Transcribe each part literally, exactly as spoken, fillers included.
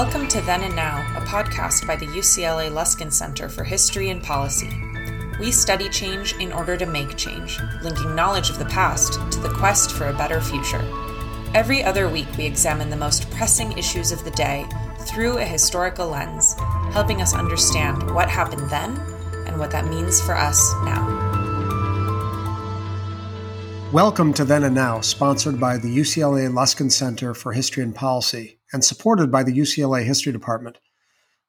Welcome to Then and Now, a podcast by the U C L A Luskin Center for History and Policy. We study change in order to make change, linking knowledge of the past to the quest for a better future. Every other week, we examine the most pressing issues of the day through a historical lens, helping us understand what happened then and what that means for us now. Welcome to Then and Now, sponsored by the U C L A Luskin Center for History and Policy and supported by the U C L A History Department.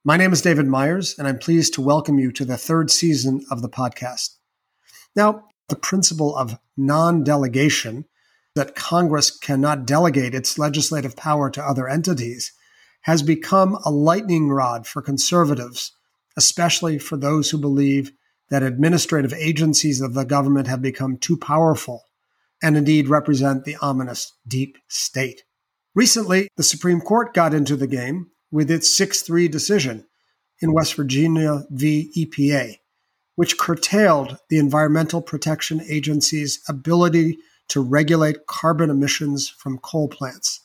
My name is David Myers, and I'm pleased to welcome you to the third season of the podcast. Now, the principle of non-delegation, that Congress cannot delegate its legislative power to other entities, has become a lightning rod for conservatives, especially for those who believe that administrative agencies of the government have become too powerful and indeed represent the ominous deep state. Recently, the Supreme Court got into the game with its six three decision in West Virginia v. E P A, which curtailed the Environmental Protection Agency's ability to regulate carbon emissions from coal plants.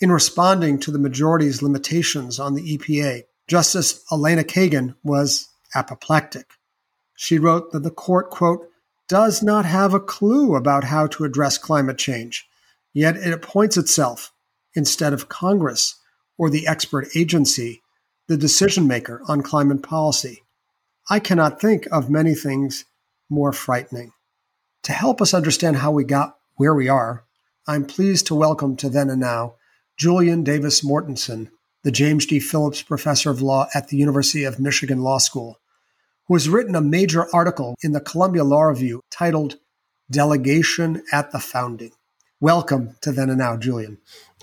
In responding to the majority's limitations on the E P A, Justice Elena Kagan was apoplectic. She wrote that the court, quote, does not have a clue about how to address climate change, yet it appoints itself, instead of Congress or the expert agency, the decision-maker on climate policy. I cannot think of many things more frightening. To help us understand how we got where we are, I'm pleased to welcome to Then and Now Julian Davis Mortensen, the James D. Phillips Professor of Law at the University of Michigan Law School, who has written a major article in the Columbia Law Review titled Delegation at the Founding. Welcome to Then and Now, Julian.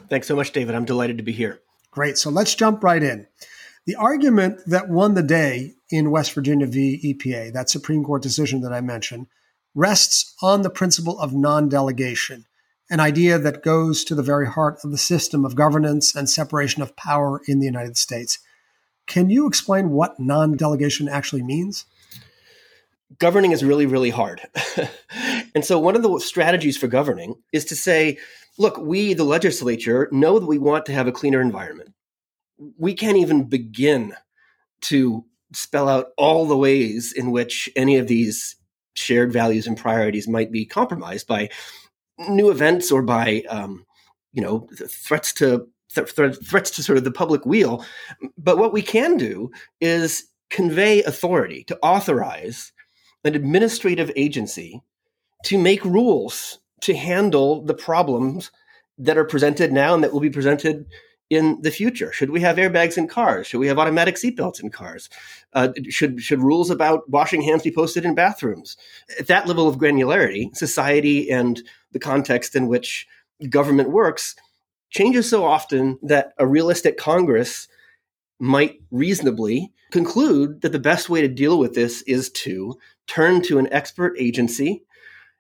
Thanks so much, David. I'm delighted to be here. Great. So let's jump right in. The argument that won the day in West Virginia v. E P A, that Supreme Court decision that I mentioned, rests on the principle of non-delegation, an idea that goes to the very heart of the system of governance and separation of power in the United States. Can you explain what non-delegation actually means? Governing is really, really hard. And so one of the strategies for governing is to say, look, we, the legislature, know that we want to have a cleaner environment. We can't even begin to spell out all the ways in which any of these shared values and priorities might be compromised by new events or by, um, you know, threats to threats to sort of the public weal. But what we can do is convey authority to authorize an administrative agency to make rules to handle the problems that are presented now and that will be presented in the future. Should we have airbags in cars? Should we have automatic seatbelts in cars? Uh, should should rules about washing hands be posted in bathrooms? At that level of granularity, society and the context in which government works changes so often that a realistic Congress might reasonably conclude that the best way to deal with this is to turn to an expert agency,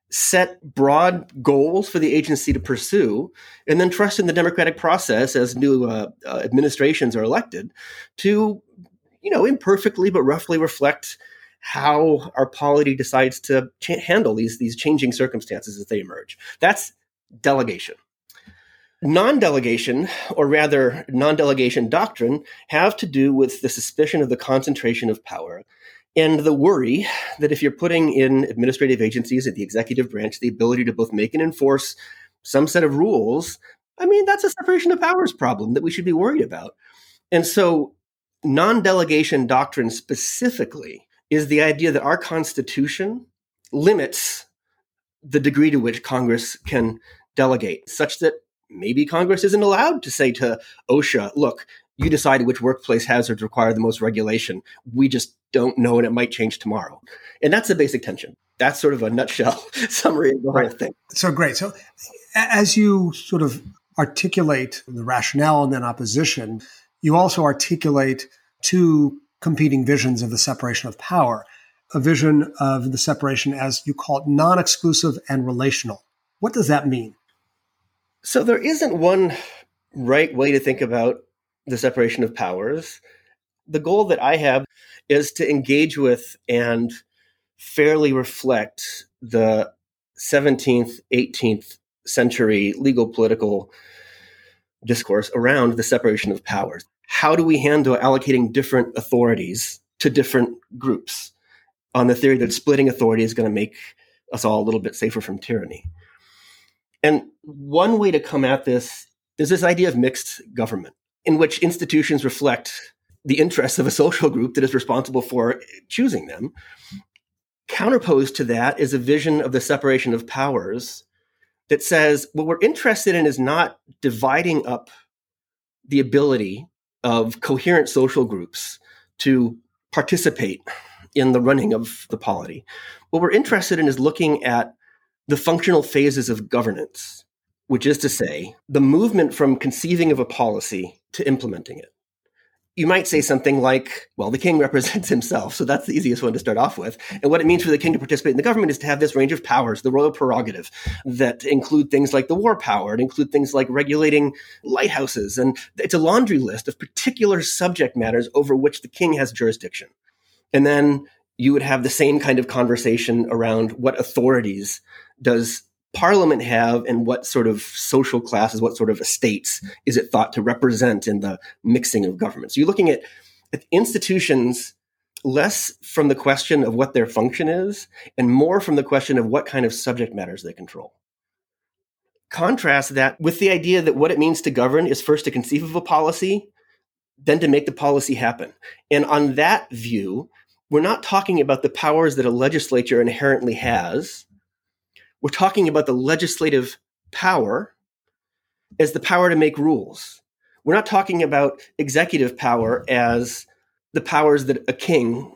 set broad goals for the agency to pursue, and then trust in the democratic process as new uh, uh, administrations are elected to, you know, imperfectly but roughly reflect how our polity decides to cha- handle these, these changing circumstances as they emerge. That's delegation. Non-delegation, or rather non-delegation doctrine, have to do with the suspicion of the concentration of power and the worry that if you're putting in administrative agencies at the executive branch the ability to both make and enforce some set of rules, I mean, that's a separation of powers problem that we should be worried about. And so non-delegation doctrine specifically is the idea that our Constitution limits the degree to which Congress can delegate, such that maybe Congress isn't allowed to say to OSHA, look, you decide which workplace hazards require the most regulation. We just don't know, and it might change tomorrow. And that's the basic tension. That's sort of a nutshell summary of the whole thing. So great. So as you sort of articulate the rationale and then opposition, you also articulate two competing visions of the separation of power, a vision of the separation as you call it non-exclusive and relational. What does that mean? So there isn't one right way to think about the separation of powers. The goal that I have is to engage with and fairly reflect the seventeenth, eighteenth century legal political discourse around the separation of powers. how do we handle allocating different authorities to different groups on the theory that splitting authority is going to make us all a little bit safer from tyranny? And one way to come at this is this idea of mixed government, in which institutions reflect the interests of a social group that is responsible for choosing them. Counterposed to that is a vision of the separation of powers that says what we're interested in is not dividing up the ability of coherent social groups to participate in the running of the polity. What we're interested in is looking at the functional phases of governance, which is to say, the movement from conceiving of a policy to implementing it. You might say something like, well, the king represents himself, so that's the easiest one to start off with. And what it means for the king to participate in the government is to have this range of powers, the royal prerogative, that include things like the war power, and include things like regulating lighthouses. And it's a laundry list of particular subject matters over which the king has jurisdiction. And then you would have the same kind of conversation around what authorities does Parliament have and what sort of social classes, what sort of estates is it thought to represent in the mixing of government? So you're looking at, at institutions less from the question of what their function is and more from the question of what kind of subject matters they control. Contrast that with the idea that what it means to govern is first to conceive of a policy, then to make the policy happen. And on that view, we're not talking about the powers that a legislature inherently has. We're talking about the legislative power as the power to make rules. We're not talking about executive power as the powers that a king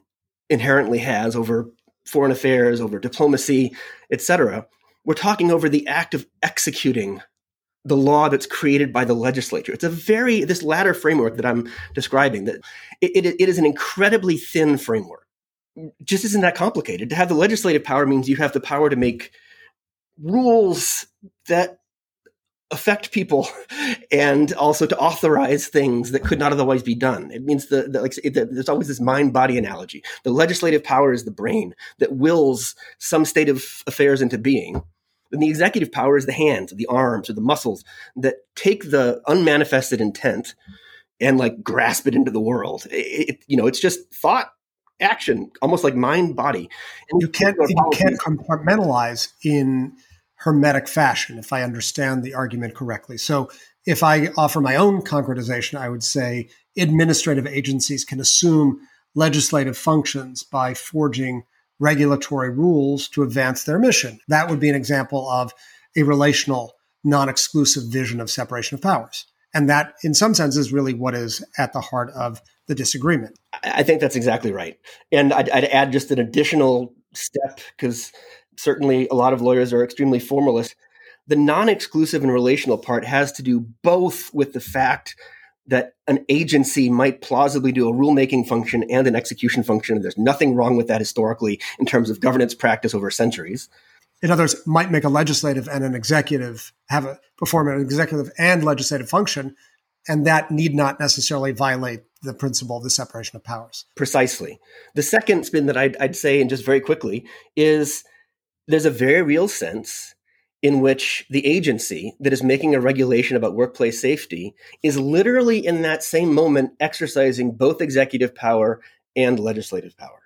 inherently has over foreign affairs, over diplomacy, et cetera. We're talking over the act of executing the law that's created by the legislature. It's a very, this latter framework that I'm describing, that it, it, it is an incredibly thin framework. It just isn't that complicated. To have the legislative power means you have the power to make rules that affect people and also to authorize things that could not otherwise be done. It means the, the like it, the, there's always this mind-body analogy. The legislative power is the brain that wills some state of affairs into being. And the executive power is the hands, or the arms, or the muscles that take the unmanifested intent and like grasp it into the world. It, it, you know, it's just thought, action, almost like mind, body. And you can't, you can't compartmentalize in hermetic fashion, if I understand the argument correctly. So if I offer my own concretization, I would say administrative agencies can assume legislative functions by forging regulatory rules to advance their mission. That would be an example of a relational, non-exclusive vision of separation of powers. And that, in some sense, is really what is at the heart of the disagreement. I think that's exactly right. And I'd, I'd add just an additional step, because certainly a lot of lawyers are extremely formalist. The non-exclusive and relational part has to do both with the fact that an agency might plausibly do a rulemaking function and an execution function. There's nothing wrong with that historically in terms of governance practice over centuries. In others, might make a legislative and an executive have a perform an executive and legislative function, and that need not necessarily violate the principle of the separation of powers. Precisely. The second spin that I'd, I'd say, and just very quickly, is there's a very real sense in which the agency that is making a regulation about workplace safety is literally in that same moment exercising both executive power and legislative power.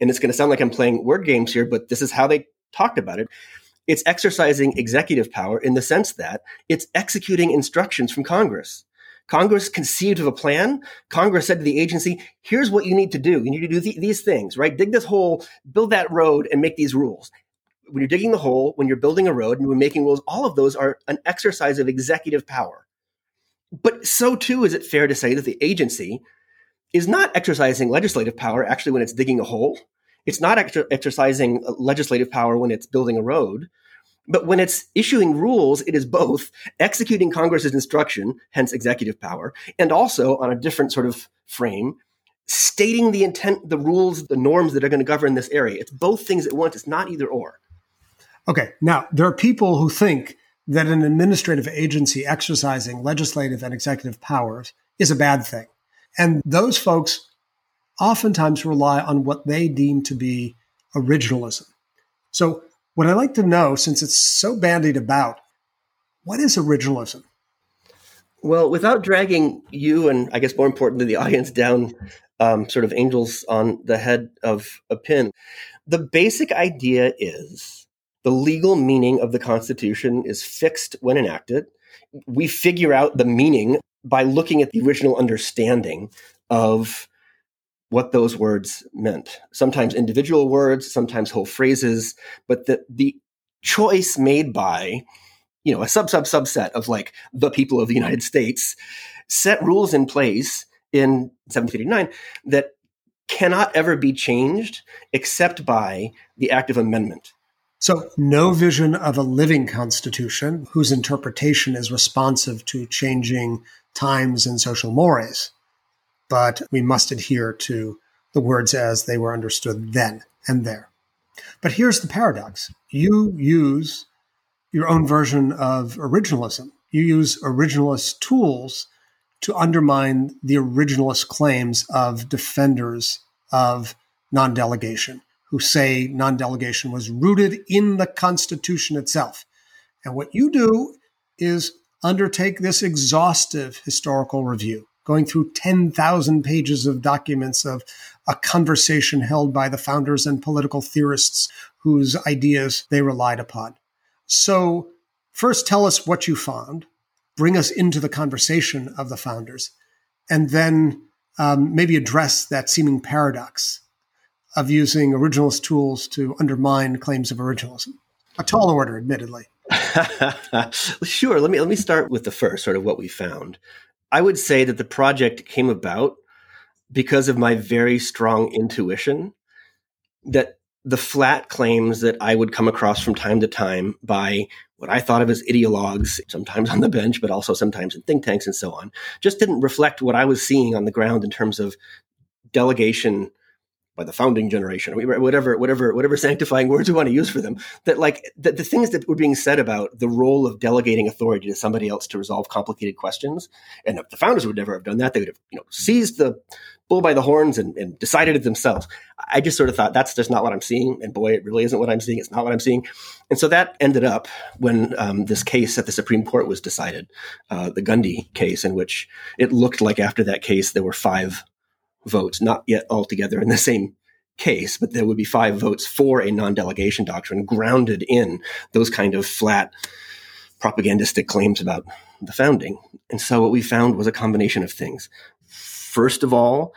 And it's going to sound like I'm playing word games here, but this is how they talked about it. It's exercising executive power in the sense that it's executing instructions from Congress. Congress conceived of a plan. Congress said to the agency, here's what you need to do. You need to do th- these things, right? Dig this hole, build that road, and make these rules. When you're digging the hole, when you're building a road, and when making rules, all of those are an exercise of executive power. But so too is it fair to say that the agency is not exercising legislative power actually when it's digging a hole. It's not ex- exercising legislative power when it's building a road, but when it's issuing rules, it is both executing Congress's instruction, hence executive power, and also on a different sort of frame, stating the intent, the rules, the norms that are going to govern this area. It's both things at once. It's not either or. Okay. Now, there are people who think that an administrative agency exercising legislative and executive powers is a bad thing. And those folks oftentimes rely on what they deem to be originalism. So what I'd like to know, since it's so bandied about, what is originalism? Well, without dragging you and I guess more importantly, the audience down um, sort of angels on the head of a pin, the basic idea is the legal meaning of the Constitution is fixed when enacted. We figure out the meaning by looking at the original understanding of what those words meant. Sometimes individual words, sometimes whole phrases, but the the choice made by, you know, a sub sub subset of like the people of the United States set rules in place in seventeen eighty-nine that cannot ever be changed except by the act of amendment. So no vision of a living constitution whose interpretation is responsive to changing times and social mores, but we must adhere to the words as they were understood then and there. But here's the paradox. You use your own version of originalism. You use originalist tools to undermine the originalist claims of defenders of non-delegation, who say non-delegation was rooted in the Constitution itself. And what you do is undertake this exhaustive historical review, going through ten thousand pages of documents of a conversation held by the founders and political theorists whose ideas they relied upon. So first, tell us what you found, bring us into the conversation of the founders, and then um, maybe address that seeming paradox of using originalist tools to undermine claims of originalism. A tall order, admittedly. Sure. Let me let me start with the first, sort of what we found. I would say that the project came about because of my very strong intuition that the flat claims that I would come across from time to time by what I thought of as ideologues, sometimes on the bench, but also sometimes in think tanks and so on, just didn't reflect what I was seeing on the ground in terms of delegation by the founding generation, whatever, whatever, whatever sanctifying words we want to use for them, that like that the things that were being said about the role of delegating authority to somebody else to resolve complicated questions, and the founders would never have done that. They would have, you know, seized the bull by the horns and, and decided it themselves. I just sort of thought that's just not what I'm seeing, and boy, it really isn't what I'm seeing. It's not what I'm seeing, and so that ended up when um, this case at the Supreme Court was decided, uh, the Gundy case, in which it looked like after that case there were five votes, not yet altogether in the same case, but there would be five votes for a non-delegation doctrine grounded in those kind of flat propagandistic claims about the founding. And so what we found was a combination of things. First of all,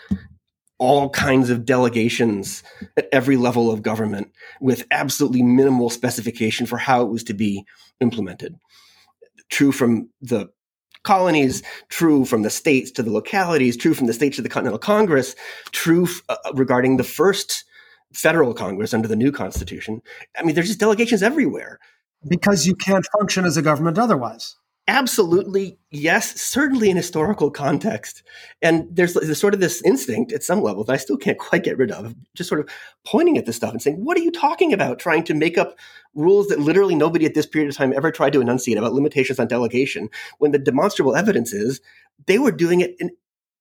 all kinds of delegations at every level of government with absolutely minimal specification for how it was to be implemented. True from the colonies, true from the states to the localities, true from the states to the Continental Congress, true f- uh, regarding the first federal Congress under the new Constitution. I mean, there's just delegations everywhere. Because you can't function as a government otherwise. Absolutely, yes, certainly in historical context. And there's, there's sort of this instinct at some level that I still can't quite get rid of, just sort of pointing at this stuff and saying, what are you talking about? Trying to make up rules that literally nobody at this period of time ever tried to enunciate about limitations on delegation, when the demonstrable evidence is they were doing it in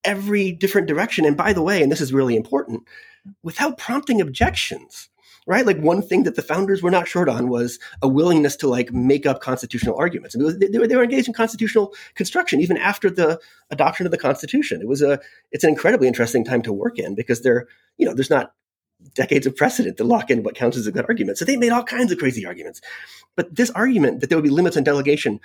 every different direction. And by the way, and this is really important, without prompting objections. Right? Like one thing that the founders were not short on was a willingness to like make up constitutional arguments. I mean, they were, they were engaged in constitutional construction even after the adoption of the Constitution. It was a, it's an incredibly interesting time to work in because there, you know, there's not decades of precedent to lock in what counts as a good argument. So they made all kinds of crazy arguments. But this argument that there would be limits on delegation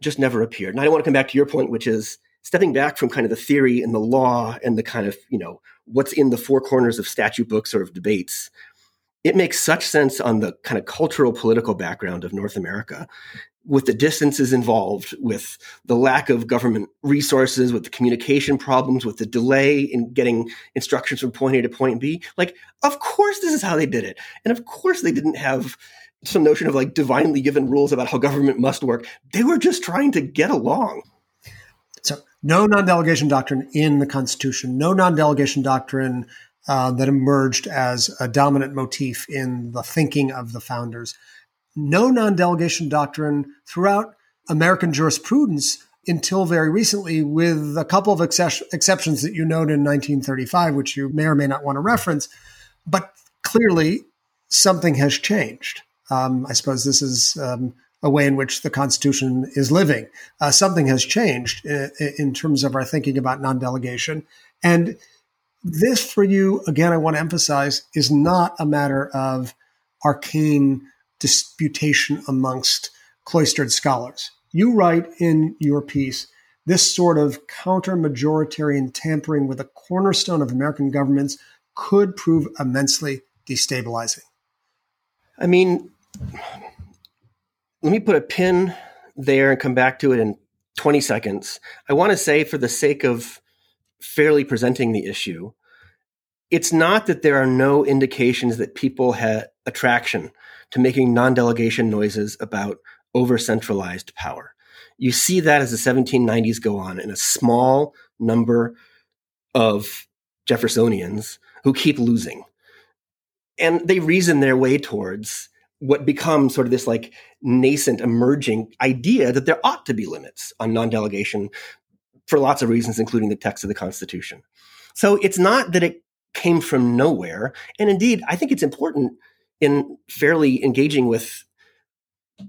just never appeared. And I want to come back to your point, which is stepping back from kind of the theory and the law and the kind of, you know, what's in the four corners of statute books or of debates. It makes such sense on the kind of cultural, political background of North America with the distances involved, with the lack of government resources, with the communication problems, with the delay in getting instructions from point A to point B. Like, of course, this is how they did it. And of course, they didn't have some notion of like divinely given rules about how government must work. They were just trying to get along. So no non-delegation doctrine in the Constitution, no non-delegation doctrine Uh, that emerged as a dominant motif in the thinking of the founders. No non-delegation doctrine throughout American jurisprudence until very recently, with a couple of exce- exceptions that you note in nineteen thirty-five, which you may or may not want to reference. But clearly, something has changed. Um, I suppose this is um, a way in which the Constitution is living. Uh, something has changed in, in terms of our thinking about non-delegation. And this, for you, again, I want to emphasize, is not a matter of arcane disputation amongst cloistered scholars. You write in your piece, this sort of counter-majoritarian tampering with a cornerstone of American governments could prove immensely destabilizing. I mean, let me put a pin there and come back to it in twenty seconds. I want to say, for the sake of fairly presenting the issue, it's not that there are no indications that people had attraction to making non-delegation noises about over-centralized power. You see that as the seventeen nineties go on in a small number of Jeffersonians who keep losing. And they reason their way towards what becomes sort of this like nascent emerging idea that there ought to be limits on non-delegation for lots of reasons, including the text of the Constitution. So it's not that it came from nowhere. And indeed, I think it's important in fairly engaging with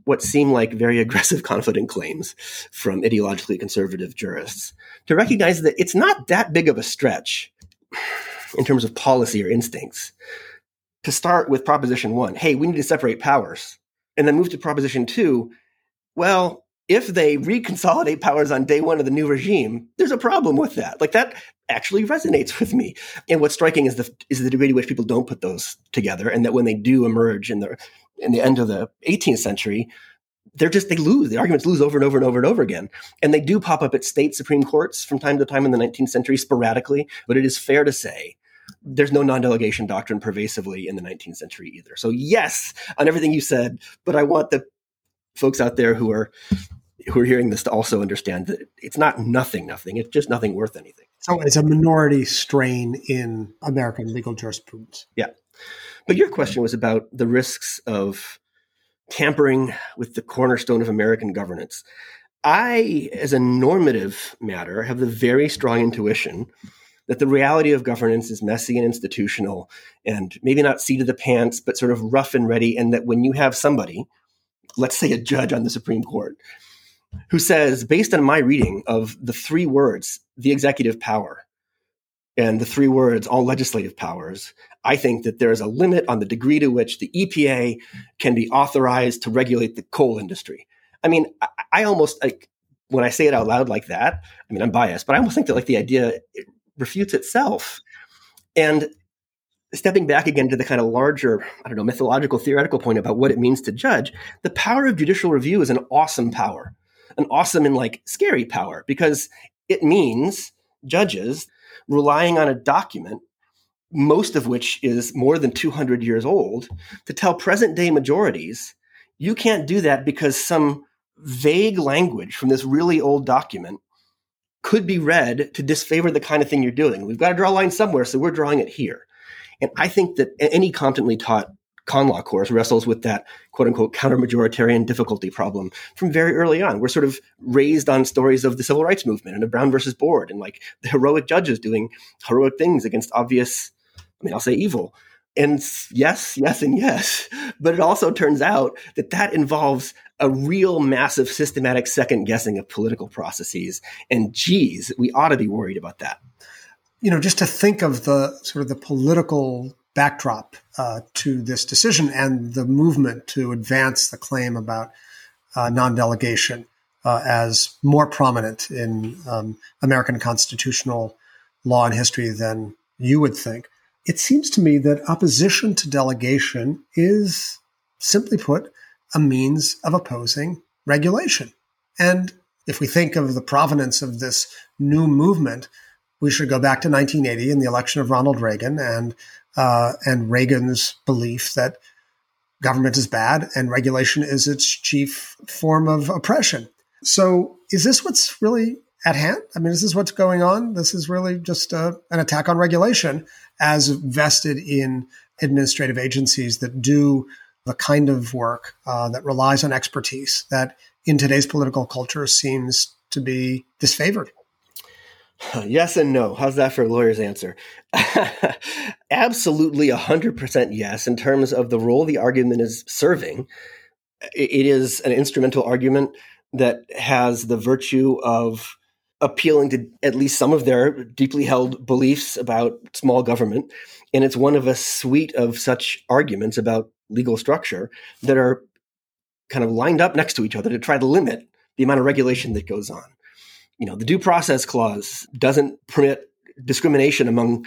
what seem like very aggressive confident claims from ideologically conservative jurists to recognize that it's not that big of a stretch in terms of policy or instincts to start with Proposition One. Hey, we need to separate powers, and then move to Proposition Two. Well, if they reconsolidate powers on day one of the new regime, there's a problem with that. Like, that actually resonates with me. And what's striking is the is the degree to which people don't put those together, and that when they do emerge in the in the end of the eighteenth century, they're just they lose. The arguments lose over and over and over and over again. And they do pop up at state Supreme Courts from time to time in the nineteenth century sporadically, but it is fair to say there's no non-delegation doctrine pervasively in the nineteenth century either. So yes, on everything you said, but I want the folks out there who are who are hearing this to also understand that it's not nothing, nothing. It's just nothing worth anything. So it's a minority strain in American legal jurisprudence. Yeah. But your question was about the risks of tampering with the cornerstone of American governance. I, as a normative matter, have the very strong intuition that the reality of governance is messy and institutional and maybe not seat of the pants, but sort of rough and ready. And that when you have somebody, let's say a judge on the Supreme Court, who says, based on my reading of the three words, the executive power, and the three words, all legislative powers, I think that there is a limit on the degree to which the E P A can be authorized to regulate the coal industry. I mean, I, I almost, like, when I say it out loud like that, I mean, I'm biased, but I almost think that, like, the idea it refutes itself. And stepping back again to the kind of larger, I don't know, mythological, theoretical point about what it means to judge, the power of judicial review is an awesome power, an awesome and, like, scary power, because it means judges relying on a document, most of which is more than two hundred years old, to tell present-day majorities, you can't do that because some vague language from this really old document could be read to disfavor the kind of thing you're doing. We've got to draw a line somewhere, so we're drawing it here. And I think that any competently taught con law course wrestles with that, quote-unquote, counter-majoritarian difficulty problem from very early on. We're sort of raised on stories of the civil rights movement and the Brown versus Board and, like, the heroic judges doing heroic things against obvious, I mean, I'll say evil. And yes, yes, and yes. But it also turns out that that involves a real massive systematic second-guessing of political processes. And geez, we ought to be worried about that. You know, just to think of the sort of the political backdrop uh, to this decision and the movement to advance the claim about uh, non-delegation uh, as more prominent in um, American constitutional law and history than you would think. It seems to me that opposition to delegation is, simply put, a means of opposing regulation. And if we think of the provenance of this new movement, we should go back to nineteen eighty and the election of Ronald Reagan and Uh, and Reagan's belief that government is bad and regulation is its chief form of oppression. So is this what's really at hand? I mean, is this what's going on? This is really just a, an attack on regulation as vested in administrative agencies that do the kind of work uh, that relies on expertise that in today's political culture seems to be disfavored. Yes and no. How's that for a lawyer's answer? Absolutely one hundred percent yes in terms of the role the argument is serving it is an instrumental argument that has the virtue of appealing to at least some of their deeply held beliefs about small government. And it's one of a suite of such arguments about legal structure that are kind of lined up next to each other to try to limit the amount of regulation that goes on. You know, the Due Process Clause doesn't permit discrimination among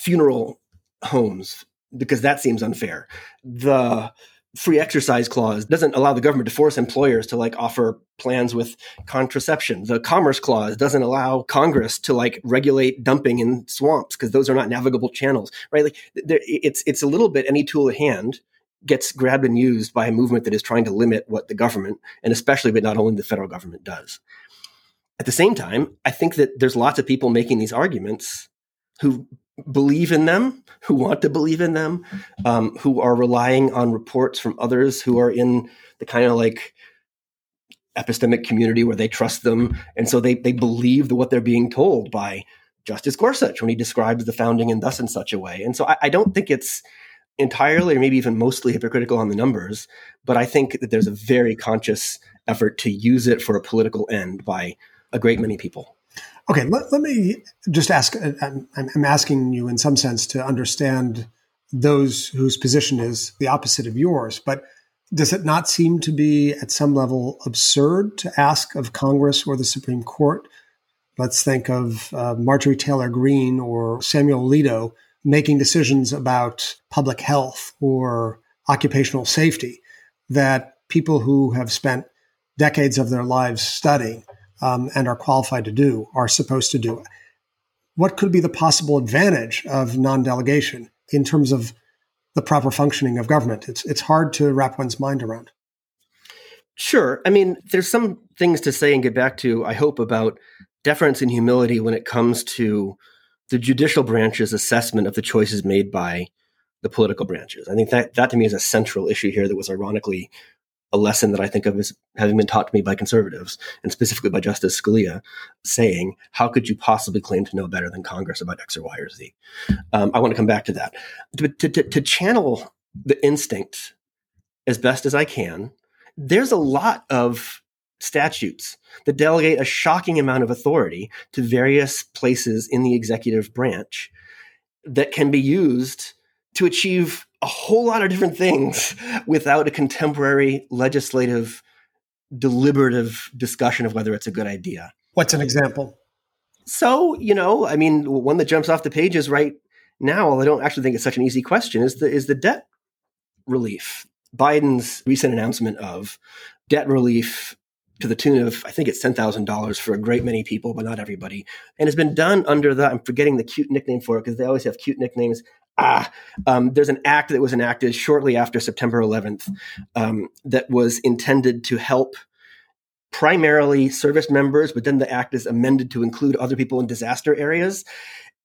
funeral homes because that seems unfair. The Free Exercise Clause doesn't allow the government to force employers to like offer plans with contraception. The Commerce Clause doesn't allow Congress to like regulate dumping in swamps because those are not navigable channels, right? Like there, it's it's a little bit any tool at hand gets grabbed and used by a movement that is trying to limit what the government, and especially but not only the federal government, does. At the same time, I think that there's lots of people making these arguments who believe in them, who want to believe in them, um, who are relying on reports from others who are in the kind of like epistemic community where they trust them. And so they they believe what they're being told by Justice Gorsuch when he describes the founding in thus and such a way. And so I, I don't think it's entirely or maybe even mostly hypocritical on the numbers, but I think that there's a very conscious effort to use it for a political end by a great many people. Okay, let, let me just ask, I'm, I'm asking you in some sense to understand those whose position is the opposite of yours, but does it not seem to be at some level absurd to ask of Congress or the Supreme Court? Let's think of uh, Marjorie Taylor Greene or Samuel Alito making decisions about public health or occupational safety that people who have spent decades of their lives studying Um, and are qualified to do, are supposed to do. What could be the possible advantage of non-delegation in terms of the proper functioning of government? It's it's hard to wrap one's mind around. Sure. I mean, there's some things to say and get back to, I hope, about deference and humility when it comes to the judicial branch's assessment of the choices made by the political branches. I think that, that to me is a central issue here that was ironically a lesson that I think of as having been taught to me by conservatives, and specifically by Justice Scalia, saying, how could you possibly claim to know better than Congress about X or Y or Z? Um, I want to come back to that. But to, to, to channel the instinct as best as I can, there's a lot of statutes that delegate a shocking amount of authority to various places in the executive branch that can be used to achieve a whole lot of different things without a contemporary legislative deliberative discussion of whether it's a good idea. What's an example? So, you know, I mean, one that jumps off the pages right now, although I don't actually think it's such an easy question, is the is the debt relief. Biden's recent announcement of debt relief to the tune of, I think it's ten thousand dollars for a great many people, but not everybody. And it's been done under the, I'm forgetting the cute nickname for it because they always have cute nicknames. Ah, um, there's an act that was enacted shortly after September eleventh um, that was intended to help primarily service members, but then the act is amended to include other people in disaster areas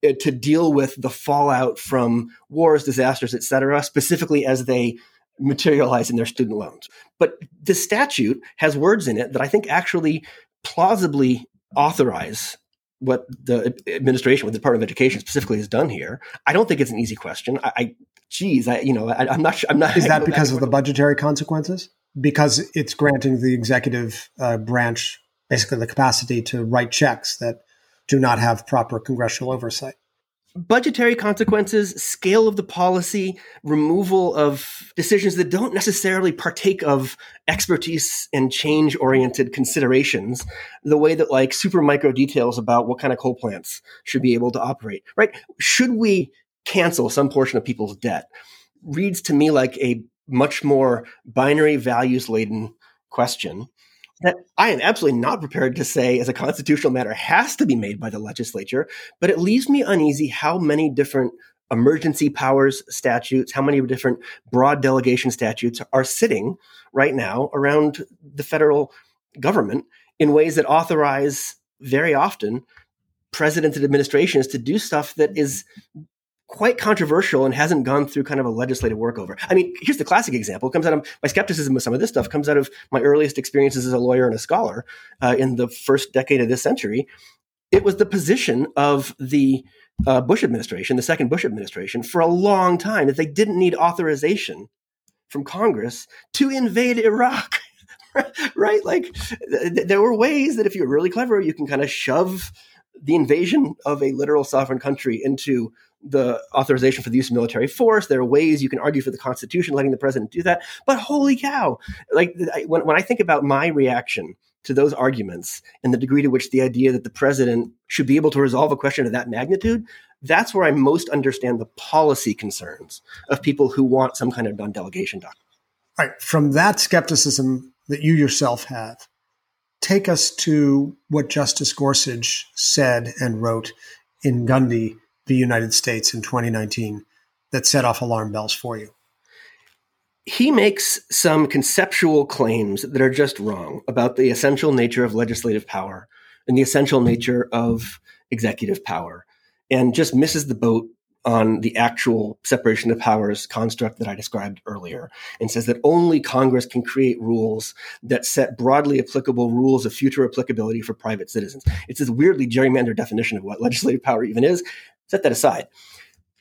uh, to deal with the fallout from wars, disasters, et cetera, specifically as they materialize in their student loans. But the statute has words in it that I think actually plausibly authorize what the administration, what the Department of Education specifically has done here. I don't think it's an easy question. I, I geez, I you know, I, I'm not sure. I'm not. Is that because of the budgetary consequences? Because it's granting the executive uh, branch basically the capacity to write checks that do not have proper congressional oversight. Budgetary consequences, scale of the policy, removal of decisions that don't necessarily partake of expertise and change-oriented considerations, the way that like super micro details about what kind of coal plants should be able to operate, right? Should we cancel some portion of people's debt? Reads to me like a much more binary values-laden question that I am absolutely not prepared to say as a constitutional matter has to be made by the legislature, but it leaves me uneasy how many different emergency powers statutes, how many different broad delegation statutes are sitting right now around the federal government in ways that authorize very often presidents and administrations to do stuff that is quite controversial and hasn't gone through kind of a legislative workover. I mean, here's the classic example. It comes out of my skepticism with some of this stuff comes out of my earliest experiences as a lawyer and a scholar uh, in the first decade of this century. It was the position of the uh, Bush administration, the second Bush administration, for a long time that they didn't need authorization from Congress to invade Iraq, right? Like th- there were ways that if you're really clever, you can kind of shove the invasion of a literal sovereign country into the authorization for the use of military force. There are ways you can argue for the Constitution, letting the president do that. But holy cow, like I, when, when I think about my reaction to those arguments and the degree to which the idea that the president should be able to resolve a question of that magnitude, that's where I most understand the policy concerns of people who want some kind of non-delegation doctrine. All right. From that skepticism that you yourself have, take us to what Justice Gorsuch said and wrote in Gundy v. United States in twenty nineteen that set off alarm bells for you. He makes some conceptual claims that are just wrong about the essential nature of legislative power and the essential nature of executive power, and just misses the boat on the actual separation of powers construct that I described earlier, and says that only Congress can create rules that set broadly applicable rules of future applicability for private citizens. It's this weirdly gerrymandered definition of what legislative power even is. Set that aside.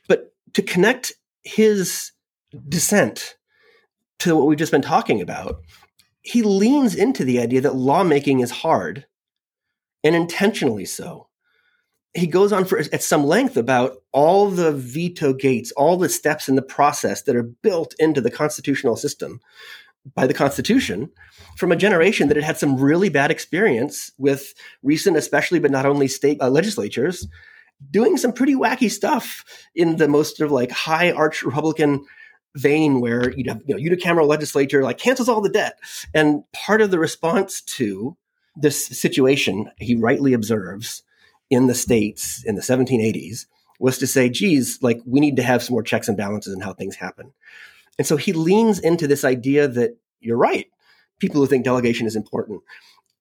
But to connect his dissent to what we've just been talking about, he leans into the idea that lawmaking is hard, and intentionally so. He goes on for at some length about all the veto gates, all the steps in the process that are built into the constitutional system by the Constitution from a generation that had had some really bad experience with recent, especially but not only state uh, legislatures, doing some pretty wacky stuff in the most sort of like high arch Republican vein where you have, you know, unicameral legislature like cancels all the debt. And part of the response to this situation, he rightly observes, in the states in the seventeen eighties was to say, geez, like we need to have some more checks and balances in how things happen. And so he leans into this idea that you're right. People who think delegation is important.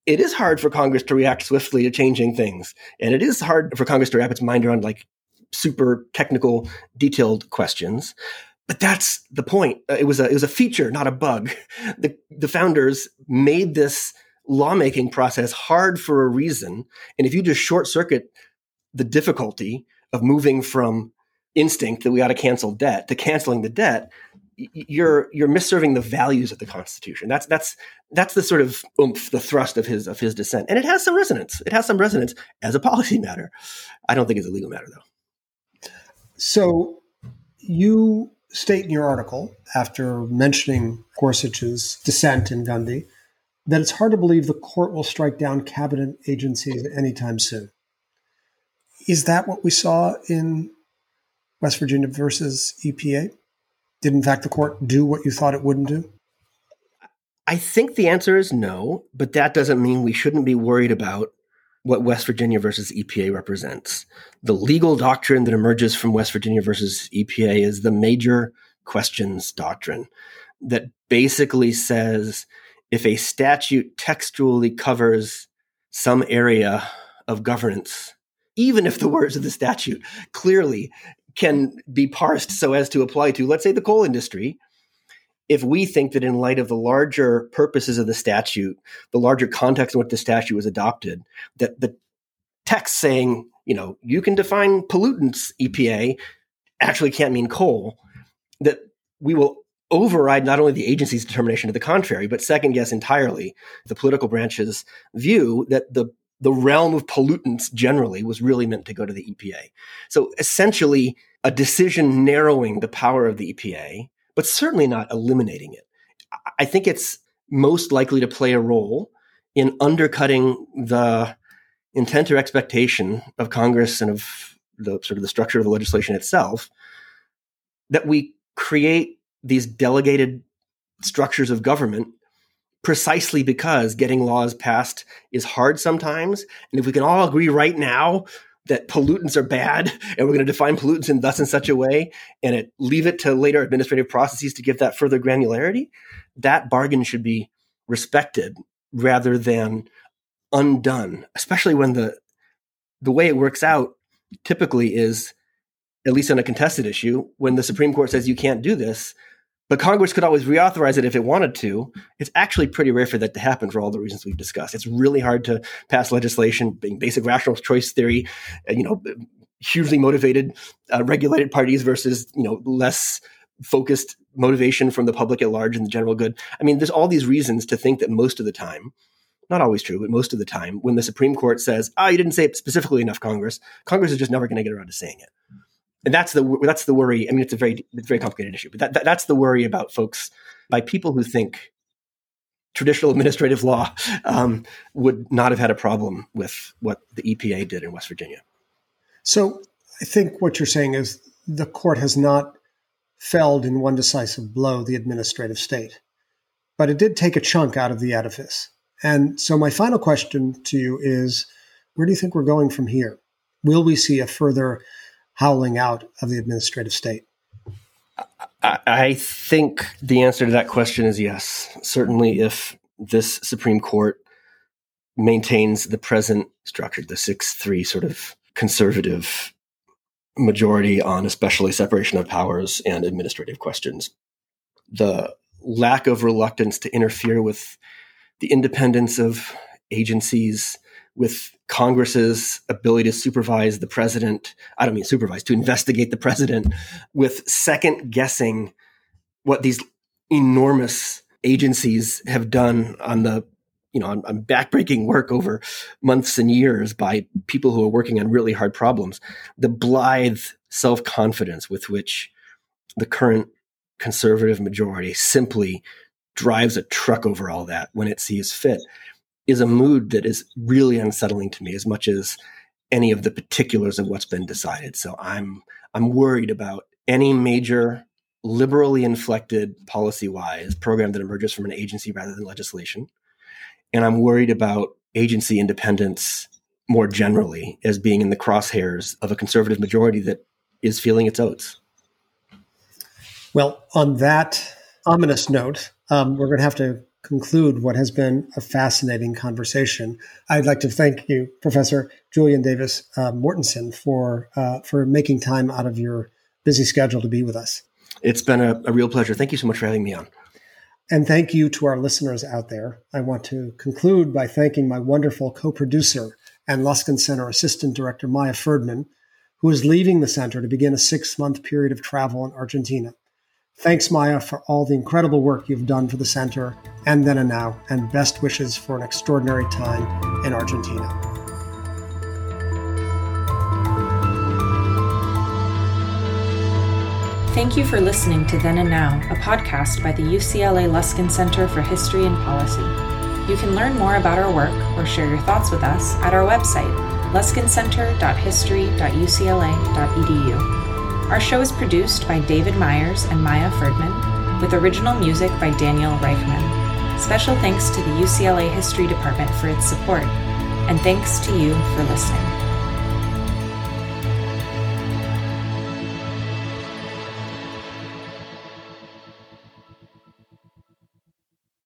It is hard for Congress to react swiftly to changing things. And it is hard for Congress to wrap its mind around like super technical, detailed questions. But that's the point. It was a, it was a feature, not a bug. The, the founders made this lawmaking process hard for a reason. And if you just short circuit the difficulty of moving from instinct that we ought to cancel debt to canceling the debt, you're you're misserving the values of the Constitution. That's that's that's the sort of oomph, the thrust of his of his dissent. And it has some resonance. It has some resonance as a policy matter. I don't think it's a legal matter though. So you state in your article, after mentioning Gorsuch's dissent in Gundy, that it's hard to believe the court will strike down cabinet agencies anytime soon. Is that what we saw in West Virginia versus E P A? Did, in fact, the court do what you thought it wouldn't do? I think the answer is no, but that doesn't mean we shouldn't be worried about what West Virginia versus E P A represents. The legal doctrine that emerges from West Virginia versus E P A is the major questions doctrine that basically says, if a statute textually covers some area of governance, even if the words of the statute clearly can be parsed so as to apply to, let's say, the coal industry, if we think that in light of the larger purposes of the statute, the larger context in which the statute was adopted, that the text saying, you know, you can define pollutants, E P A, actually can't mean coal, that we will override not only the agency's determination to the contrary, but second guess entirely the political branch's view that the, the realm of pollutants generally was really meant to go to the E P A. So essentially a decision narrowing the power of the E P A, but certainly not eliminating it. I think it's most likely to play a role in undercutting the intent or expectation of Congress and of the sort of the structure of the legislation itself, that we create these delegated structures of government precisely because getting laws passed is hard sometimes. And if we can all agree right now that pollutants are bad and we're going to define pollutants in thus and such a way and it, leave it to later administrative processes to give that further granularity, that bargain should be respected rather than undone, especially when the the way it works out typically is, at least on a contested issue, when the Supreme Court says you can't do this, but Congress could always reauthorize it if it wanted to. It's actually pretty rare for that to happen for all the reasons we've discussed. It's really hard to pass legislation, being basic rational choice theory, you know, hugely motivated uh, regulated parties versus, you know, less focused motivation from the public at large and the general good. I mean, there's all these reasons to think that most of the time, not always true, but most of the time, when the Supreme Court says, ah, oh, you didn't say it specifically enough, Congress, Congress is just never going to get around to saying it. And that's the that's the worry. I mean, it's a very it's a very complicated issue, but that, that that's the worry about folks, by people who think traditional administrative law um, would not have had a problem with what the E P A did in West Virginia. So I think what you're saying is the court has not felled in one decisive blow the administrative state, but it did take a chunk out of the edifice. And so my final question to you is, where do you think we're going from here? Will we see a further howling out of the administrative state? I, I think the answer to that question is yes. Certainly if this Supreme Court maintains the present structure, the six three sort of conservative majority on especially separation of powers and administrative questions, the lack of reluctance to interfere with the independence of agencies, with Congress's ability to supervise the president, I don't mean supervise, to investigate the president, with second guessing what these enormous agencies have done on the, you know, on, on backbreaking work over months and years by people who are working on really hard problems. The blithe self-confidence with which the current conservative majority simply drives a truck over all that when it sees fit is a mood that is really unsettling to me as much as any of the particulars of what's been decided. So I'm I'm worried about any major liberally inflected policy-wise program that emerges from an agency rather than legislation. And I'm worried about agency independence more generally as being in the crosshairs of a conservative majority that is feeling its oats. Well, on that ominous note, Um, we're going to have to conclude what has been a fascinating conversation. I'd like to thank you, Professor Julian Davis uh, Mortensen, for uh, for making time out of your busy schedule to be with us. It's been a, a real pleasure. Thank you so much for having me on. And thank you to our listeners out there. I want to conclude by thanking my wonderful co-producer and Luskin Center Assistant Director, Maya Ferdman, who is leaving the center to begin a six-month period of travel in Argentina. Thanks, Maya, for all the incredible work you've done for the Center and Then and Now, and best wishes for an extraordinary time in Argentina. Thank you for listening to Then and Now, a podcast by the U C L A Luskin Center for History and Policy. You can learn more about our work or share your thoughts with us at our website, luskin center dot history dot u c l a dot e d u. Our show is produced by David Myers and Maya Ferdman, with original music by Daniel Reichman. Special thanks to the U C L A History Department for its support, and thanks to you for listening.